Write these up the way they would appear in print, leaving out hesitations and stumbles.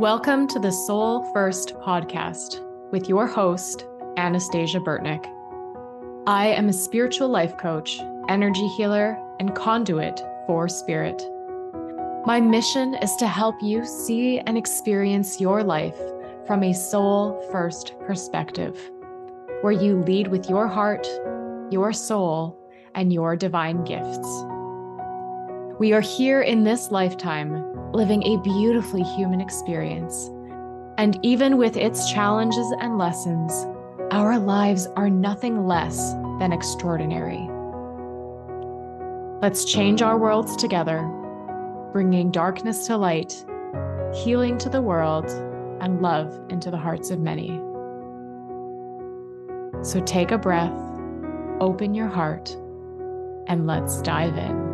Welcome to the Soul-First Podcast with your host, Anastasia Burtnick. I am a spiritual life coach, energy healer, and conduit for spirit. My mission is to help you see and experience your life from a soul-first perspective, where you lead with your heart, your soul, and your divine gifts. We are here in this lifetime, living a beautifully human experience. And even with its challenges and lessons, our lives are nothing less than extraordinary. Let's change our worlds together, bringing darkness to light, healing to the world, and love into the hearts of many. So take a breath, open your heart, and let's dive in.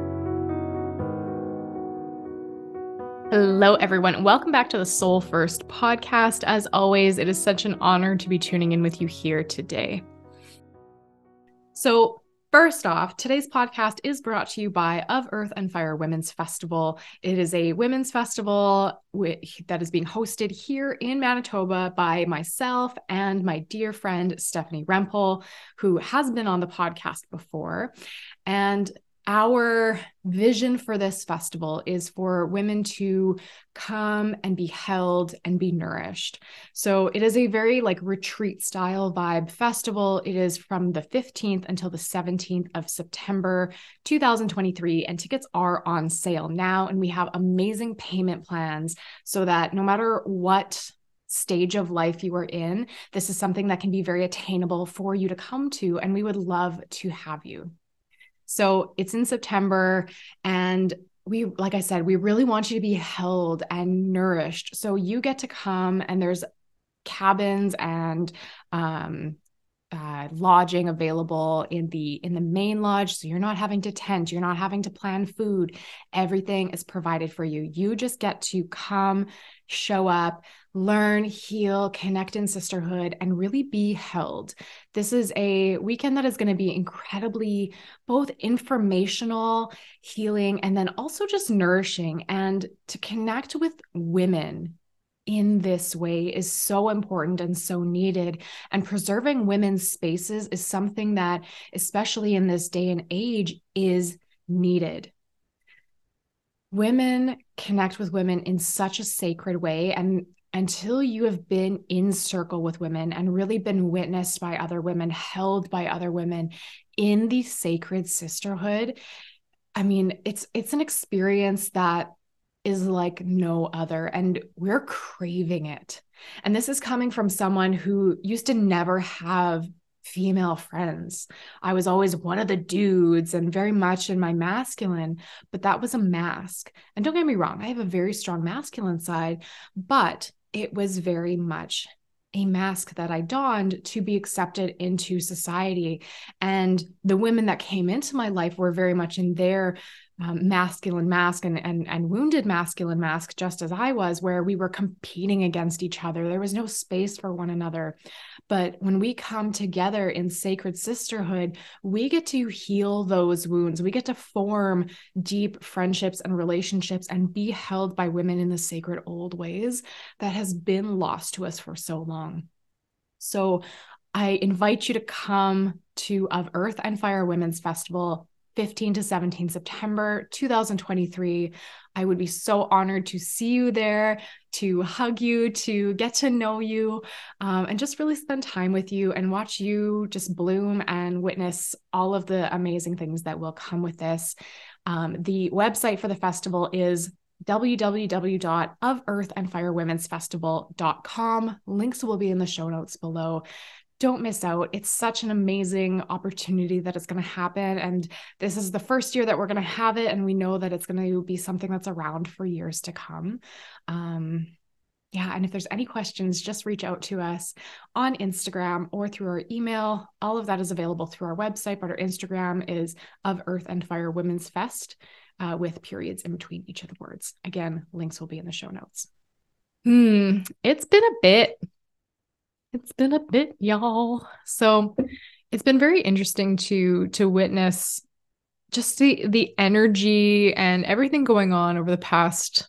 Hello, everyone. Welcome back to the Soul First Podcast. As always, it is such an honor to be tuning in with you here today. So first off, today's podcast is brought to you by Of Earth and Fire Women's Festival. It is a women's festival that is being hosted here in Manitoba by myself and my dear friend, Stephanie Rempel, who has been on the podcast before. And our vision for this festival is for women to come and be held and be nourished. So it is a very retreat style vibe festival. It is from the 15th until the 17th of September, 2023. And tickets are on sale now. And we have amazing payment plans so that no matter what stage of life you are in, this is something that can be very attainable for you to come to. And we would love to have you. So it's in September, and we really want you to be held and nourished. So you get to come, and there's cabins and lodging available in the main lodge. So you're not having to tent, you're not having to plan food. Everything is provided for you. You just get to come, show up, learn, heal, connect in sisterhood, and really be held. This is a weekend that is going to be incredibly both informational, healing, and then also just nourishing. And to connect with women in this way is so important and so needed. And preserving women's spaces is something that, especially in this day and age, is needed. Women connect with women in such a sacred way, and until you have been in circle with women and really been witnessed by other women, held by other women in the sacred sisterhood, I mean, it's an experience that is like no other, and we're craving it. And this is coming from someone who used to never have female friends. I was always one of the dudes and very much in my masculine, but that was a mask. And don't get me wrong, I have a very strong masculine side, but it was very much a mask that I donned to be accepted into society. And the women that came into my life were very much in their masculine mask and wounded masculine mask, just as I was, where we were competing against each other. There was no space for one another. But when we come together in sacred sisterhood, we get to heal those wounds. We get to form deep friendships and relationships and be held by women in the sacred old ways that has been lost to us for so long. So I invite you to come to Of Earth and Fire Women's Festival, 15 to 17 September, 2023. I would be so honored to see you there, to hug you, to get to know you, and just really spend time with you and watch you just bloom and witness all of the amazing things that will come with this. The website for the festival is www.ofearthandfirewomensfestival.com. Links will be in the show notes below. Don't miss out. It's such an amazing opportunity that it's going to happen. And this is the first year that we're going to have it. And we know that it's going to be something that's around for years to come. And if there's any questions, just reach out to us on Instagram or through our email. All of that is available through our website, but our Instagram is Of Earth and Fire Women's Fest with periods in between each of the words. Again, links will be in the show notes. It's been a bit, y'all. So it's been very interesting to witness just the energy and everything going on over the past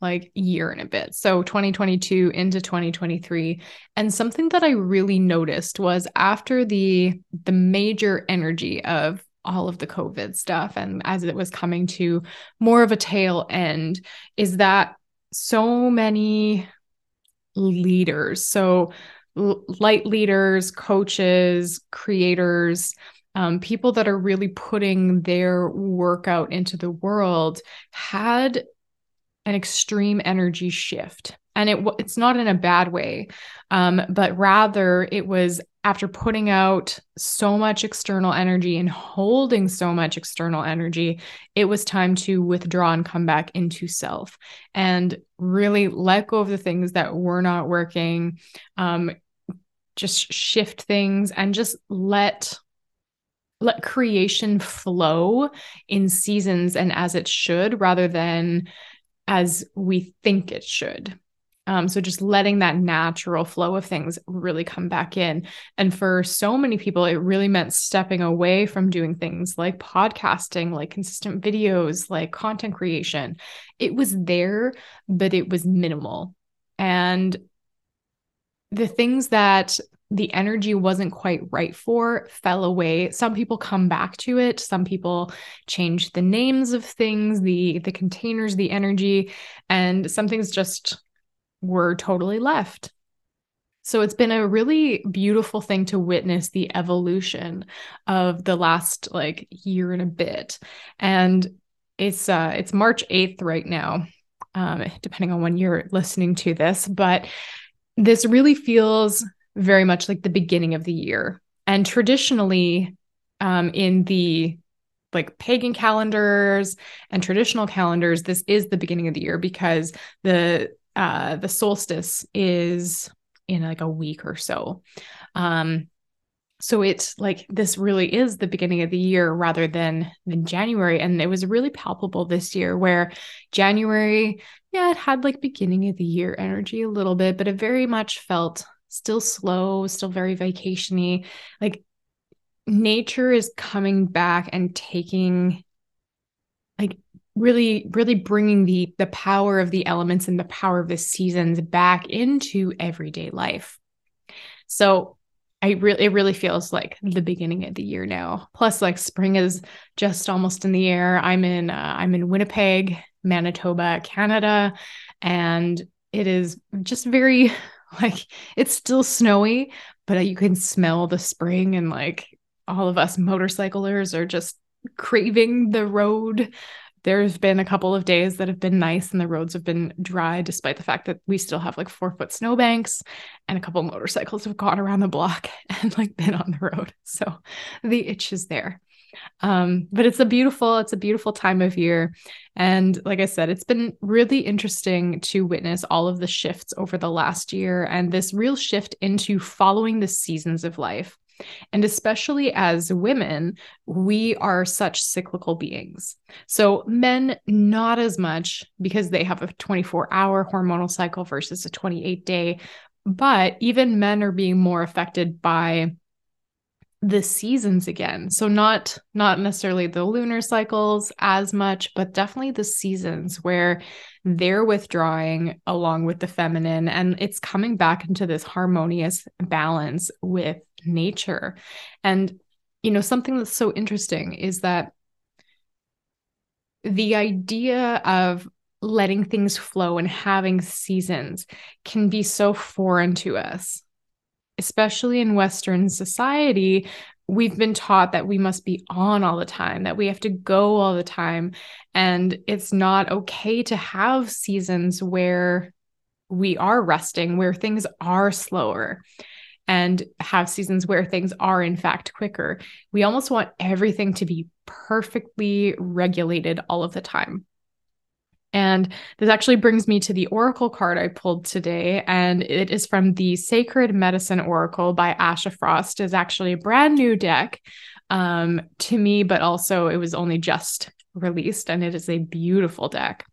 like year and a bit. So 2022 into 2023. And something that I really noticed was after the major energy of all of the COVID stuff, and as it was coming to more of a tail end, is that so many leaders, so light leaders, coaches, creators, people that are really putting their work out into the world, had an extreme energy shift. And it's not in a bad way, but rather it was after putting out so much external energy and holding so much external energy, it was time to withdraw and come back into self and really let go of the things that were not working, just shift things and just let creation flow in seasons and as it should, rather than as we think it should. So just letting that natural flow of things really come back in. And for so many people, it really meant stepping away from doing things like podcasting, like consistent videos, like content creation. It was there, but it was minimal. And the things that the energy wasn't quite right for fell away. Some people come back to it. Some people change the names of things, the containers, the energy, and some things just were totally left. So it's been a really beautiful thing to witness the evolution of the last like year and a bit. And it's March 8th right now, depending on when you're listening to this, but this really feels very much like the beginning of the year. And traditionally, in the like pagan calendars and traditional calendars, this is the beginning of the year because the solstice is in like a week or so. So it's like, this really is the beginning of the year rather than January. And it was really palpable this year where January, it had like beginning of the year energy a little bit, but it very much felt still slow, still very vacationy. Like nature is coming back and taking like really bringing the power of the elements and the power of the seasons back into everyday life. So it really feels like the beginning of the year now. Plus like spring is just almost in the air. I'm in Winnipeg, Manitoba, Canada, and it is just very like, it's still snowy, but you can smell the spring, and like all of us motorcyclers are just craving the road. There's been a couple of days that have been nice and the roads have been dry, despite the fact that we still have like 4-foot snowbanks, and a couple of motorcycles have gone around the block and like been on the road. So the itch is there. But it's a beautiful time of year. And like I said, it's been really interesting to witness all of the shifts over the last year and this real shift into following the seasons of life. And especially as women, we are such cyclical beings. So men, not as much, because they have a 24-hour hormonal cycle versus a 28-day, but even men are being more affected by the seasons again. So not necessarily the lunar cycles as much, but definitely the seasons where they're withdrawing along with the feminine, and it's coming back into this harmonious balance with nature. And, you know, something that's so interesting is that the idea of letting things flow and having seasons can be so foreign to us. Especially in Western society, we've been taught that we must be on all the time, that we have to go all the time. And it's not okay to have seasons where we are resting, where things are slower, and have seasons where things are in fact quicker. We almost want everything to be perfectly regulated all of the time. And this actually brings me to the oracle card I pulled today, and it is from the Sacred Medicine Oracle by Asha Frost. It's actually a brand new deck to me, but also it was only just released, and it is a beautiful deck.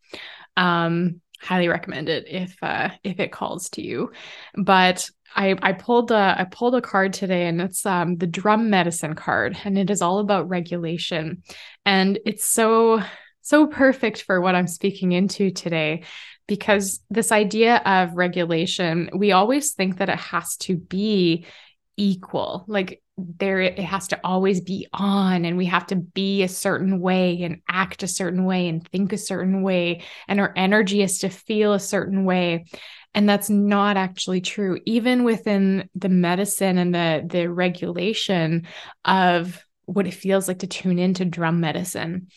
Highly recommend it if it calls to you. But I pulled a card today, and it's the Drum Medicine card, and it is all about regulation, and it's so so perfect for what I'm speaking into today, because this idea of regulation, we always think that it has to be equal, like there, it has to always be on, and we have to be a certain way and act a certain way and think a certain way, and our energy is to feel a certain way. And that's not actually true, even within the medicine and the regulation of what it feels like to tune into drum medicine.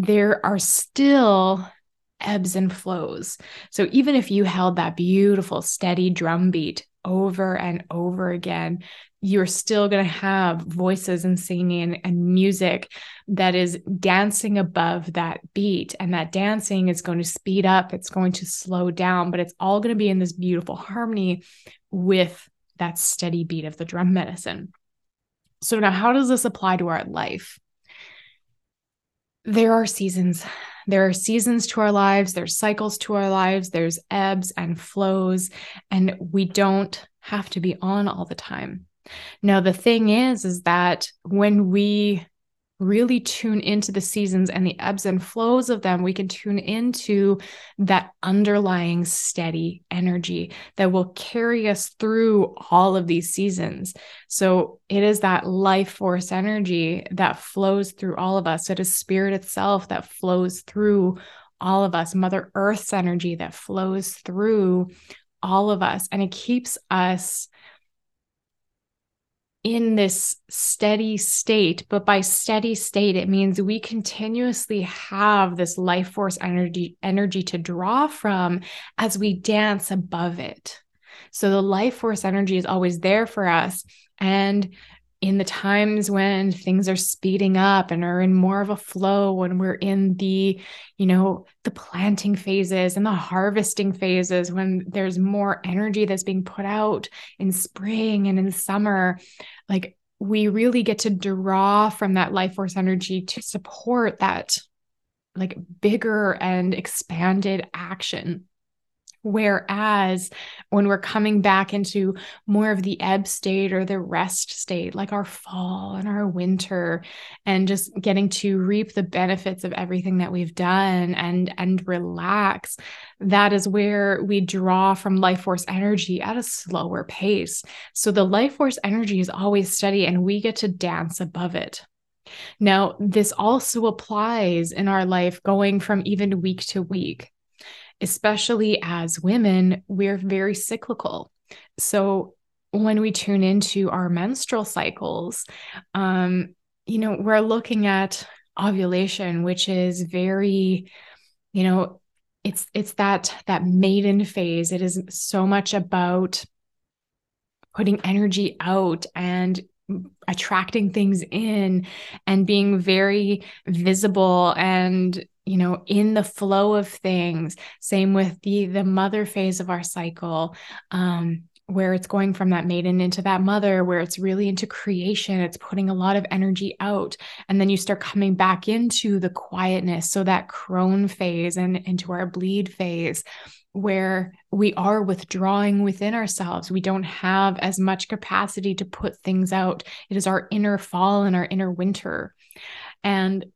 There are still ebbs and flows. So even if you held that beautiful, steady drum beat over and over again, you're still going to have voices and singing and music that is dancing above that beat. And that dancing is going to speed up, it's going to slow down, but it's all going to be in this beautiful harmony with that steady beat of the drum medicine. So now, how does this apply to our life? There are seasons. There are seasons to our lives. There's cycles to our lives. There's ebbs and flows, and we don't have to be on all the time. Now, the thing is that when we really tune into the seasons and the ebbs and flows of them, we can tune into that underlying steady energy that will carry us through all of these seasons. So it is that life force energy that flows through all of us. It is spirit itself that flows through all of us, Mother Earth's energy that flows through all of us. And it keeps us in this steady state. But by steady state, it means we continuously have this life force energy to draw from as we dance above it. So the life force energy is always there for us. And in the times when things are speeding up and are in more of a flow, when we're in the, you know, the planting phases and the harvesting phases, when there's more energy that's being put out in spring and in summer, like we really get to draw from that life force energy to support that like bigger and expanded action. Whereas when we're coming back into more of the ebb state or the rest state, like our fall and our winter, and just getting to reap the benefits of everything that we've done and relax, that is where we draw from life force energy at a slower pace. So the life force energy is always steady, and we get to dance above it. Now, this also applies in our life going from even week to week. Especially as women, we're very cyclical. So when we tune into our menstrual cycles, you know, we're looking at ovulation, which is very, you know, it's that maiden phase. It is so much about putting energy out and attracting things in and being very visible and, you know, in the flow of things. Same with the mother phase of our cycle, where it's going from that maiden into that mother, where it's really into creation. It's putting a lot of energy out. And then you start coming back into the quietness. So that crone phase and into our bleed phase, where we are withdrawing within ourselves. We don't have as much capacity to put things out. It is our inner fall and our inner winter. And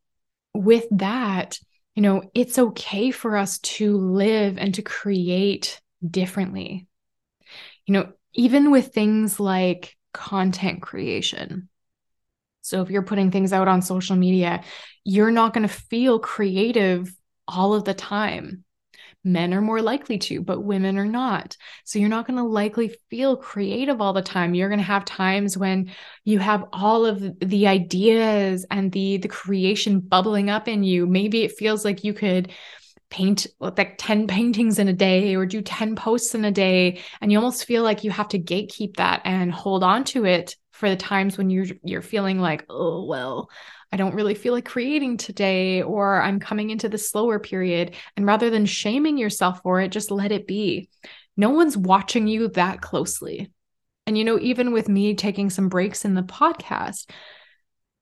with that, you know, it's okay for us to live and to create differently. You know, even with things like content creation. So if you're putting things out on social media, you're not going to feel creative all of the time. Men are more likely to, but women are not. So you're not going to likely feel creative all the time. You're going to have times when you have all of the ideas and the creation bubbling up in you. Maybe it feels like you could paint like 10 paintings in a day or do 10 posts in a day. And you almost feel like you have to gatekeep that and hold on to it for the times when you're feeling like, oh, well, I don't really feel like creating today, or I'm coming into the slower period. And rather than shaming yourself for it, just let it be. No one's watching you that closely. And, you know, even with me taking some breaks in the podcast,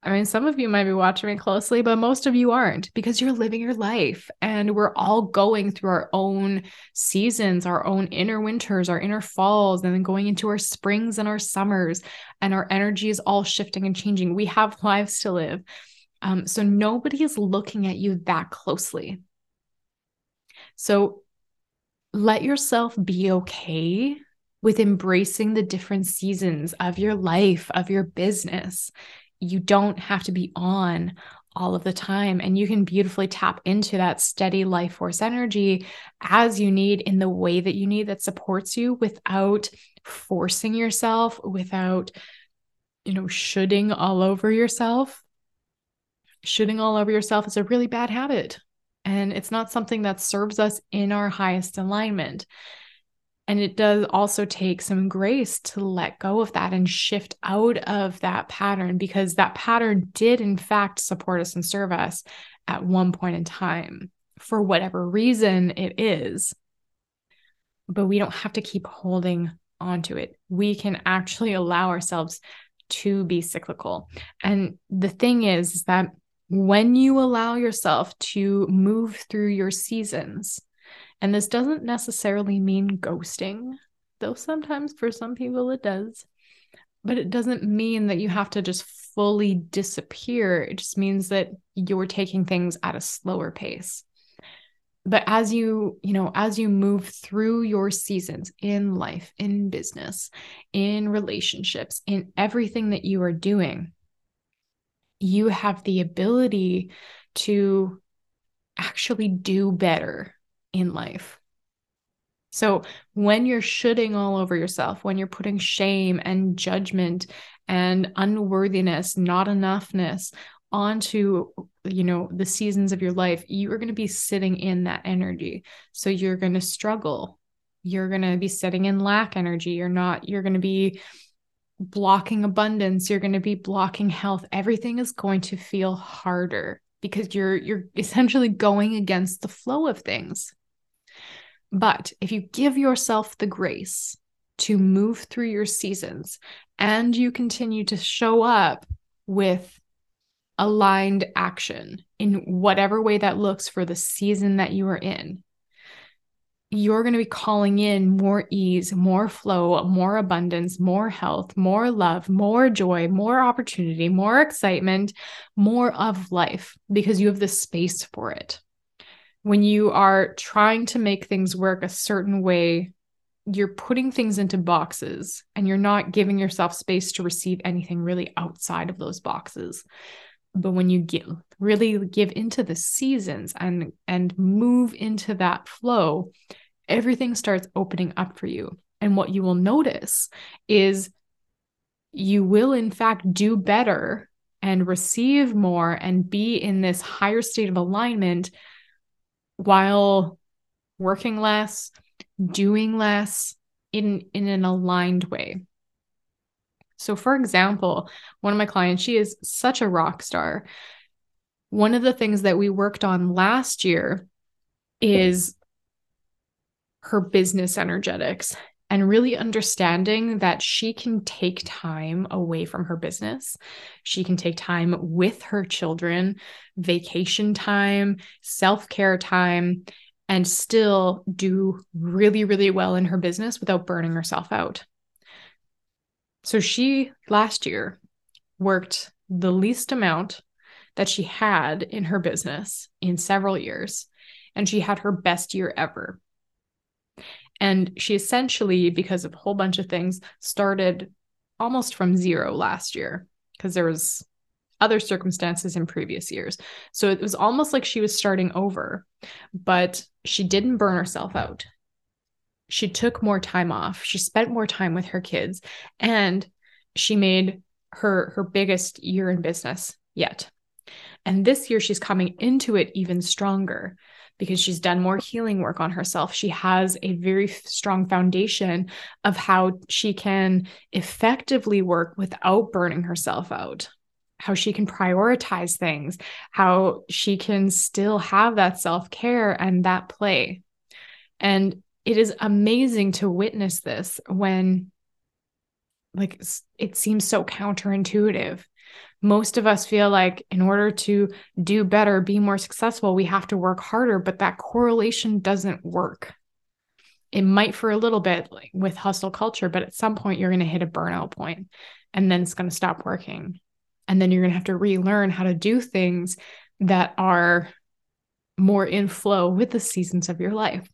I mean, some of you might be watching me closely, but most of you aren't, because you're living your life, and we're all going through our own seasons, our own inner winters, our inner falls, and then going into our springs and our summers, and our energy is all shifting and changing. We have lives to live. So nobody is looking at you that closely. So let yourself be okay with embracing the different seasons of your life, of your business. You don't have to be on all of the time, and you can beautifully tap into that steady life force energy as you need, in the way that you need, that supports you, without forcing yourself, without, shoulding all over yourself. Shooting all over yourself is a really bad habit, and it's not something that serves us in our highest alignment. And it does also take some grace to let go of that and shift out of that pattern, because that pattern did in fact support us and serve us at one point in time, for whatever reason it is. But we don't have to keep holding onto it. We can actually allow ourselves to be cyclical. And the thing is that when you allow yourself to move through your seasons, and this doesn't necessarily mean ghosting, though sometimes for some people it does, but it doesn't mean that you have to just fully disappear. It just means that you're taking things at a slower pace. But as you move through your seasons in life, in business, in relationships, in everything that you are doing, you have the ability to actually do better in life. So when you're shooting all over yourself, when you're putting shame and judgment and unworthiness, not enoughness onto, the seasons of your life, you are going to be sitting in that energy. So you're going to struggle. You're going to be sitting in lack energy. You're going to be blocking abundance. You're going to be blocking health. Everything is going to feel harder, because you're essentially going against the flow of things. But if you give yourself the grace to move through your seasons, and you continue to show up with aligned action in whatever way that looks for the season that you are in, you're going to be calling in more ease, more flow, more abundance, more health, more love, more joy, more opportunity, more excitement, more of life, because you have the space for it. When you are trying to make things work a certain way, you're putting things into boxes, and you're not giving yourself space to receive anything really outside of those boxes. But when you really give into the seasons and move into that flow, everything starts opening up for you. And what you will notice is you will in fact do better and receive more and be in this higher state of alignment while working less, doing less in an aligned way. So for example, one of my clients, she is such a rock star. One of the things that we worked on last year is her business energetics, and really understanding that she can take time away from her business. She can take time with her children, vacation time, self-care time, and still do really, really well in her business without burning herself out. So she last year worked the least amount that she had in her business in several years, and she had her best year ever. And she essentially, because of a whole bunch of things, started almost from zero last year, because there was other circumstances in previous years. So it was almost like she was starting over, but she didn't burn herself out. She took more time off. She spent more time with her kids, and she made her biggest year in business yet. And this year she's coming into it even stronger, because she's done more healing work on herself. She has a very strong foundation of how she can effectively work without burning herself out, how she can prioritize things, how she can still have that self-care and that play. And it is amazing to witness this when, it seems so counterintuitive. Most of us feel like in order to do better, be more successful, we have to work harder, but that correlation doesn't work. It might for a little bit, with hustle culture, but at some point you're going to hit a burnout point, and then it's going to stop working. And then you're going to have to relearn how to do things that are more in flow with the seasons of your life.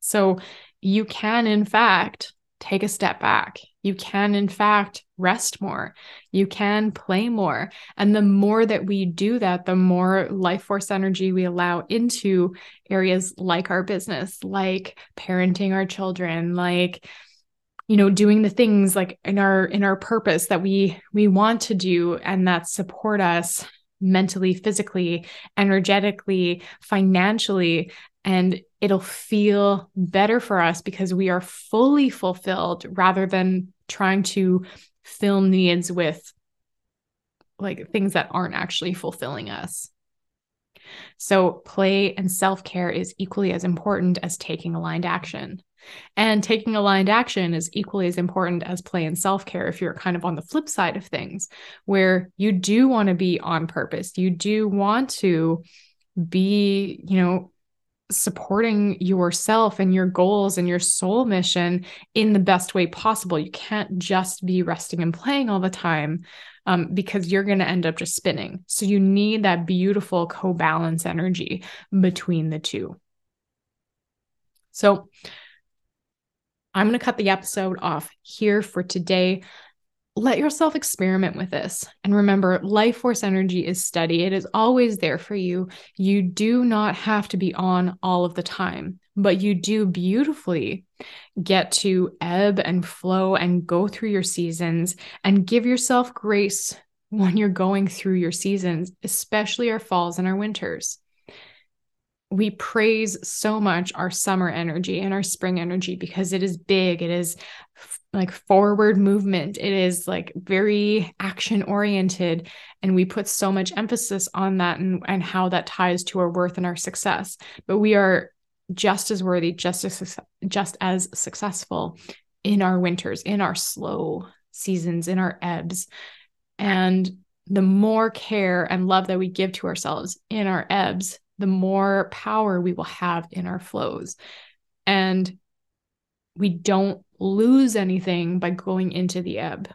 So you can, in fact, take a step back. You can, in fact, rest more. You can play more. And the more that we do that, the more life force energy we allow into areas like our business, like parenting our children, like, you know, doing the things like in our purpose that we want to do and that support us mentally, physically, energetically, financially, and it'll feel better for us because we are fully fulfilled rather than trying to fill needs with like things that aren't actually fulfilling us. So play and self-care is equally as important as taking aligned action. And taking aligned action is equally as important as play and self-care if you're kind of on the flip side of things, where you do want to be on purpose. You do want to be, you know, supporting yourself and your goals and your soul mission in the best way possible. You can't just be resting and playing all the time because you're going to end up just spinning. So you need that beautiful co-balance energy between the two. So I'm going to cut the episode off here for today. Let yourself experiment with this. And remember, life force energy is steady. It is always there for you. You do not have to be on all of the time, but you do beautifully get to ebb and flow and go through your seasons and give yourself grace when you're going through your seasons, especially our falls and our winters. We praise so much our summer energy and our spring energy because it is big. It is like forward movement. It is like very action oriented. And we put so much emphasis on that and how that ties to our worth and our success. But we are just as worthy, just as successful in our winters, in our slow seasons, in our ebbs. And the more care and love that we give to ourselves in our ebbs, the more power we will have in our flows. And we don't lose anything by going into the ebb.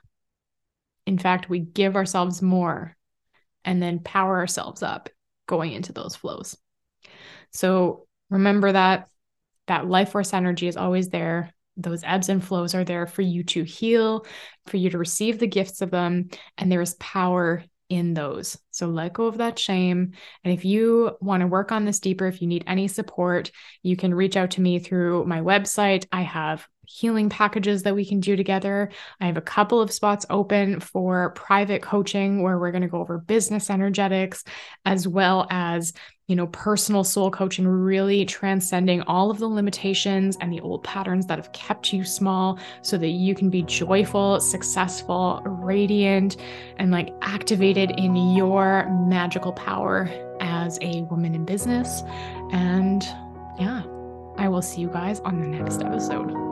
In fact, we give ourselves more and then power ourselves up going into those flows. So remember that life force energy is always there. Those ebbs and flows are there for you to heal, for you to receive the gifts of them. And there is power in those. So let go of that shame. And if you want to work on this deeper, if you need any support, you can reach out to me through my website. I have healing packages that we can do together. I have a couple of spots open for private coaching where we're going to go over business energetics, as well as, you know, personal soul coaching, really transcending all of the limitations and the old patterns that have kept you small so that you can be joyful, successful, radiant, and like activated in your magical power as a woman in business. And yeah, I will see you guys on the next episode.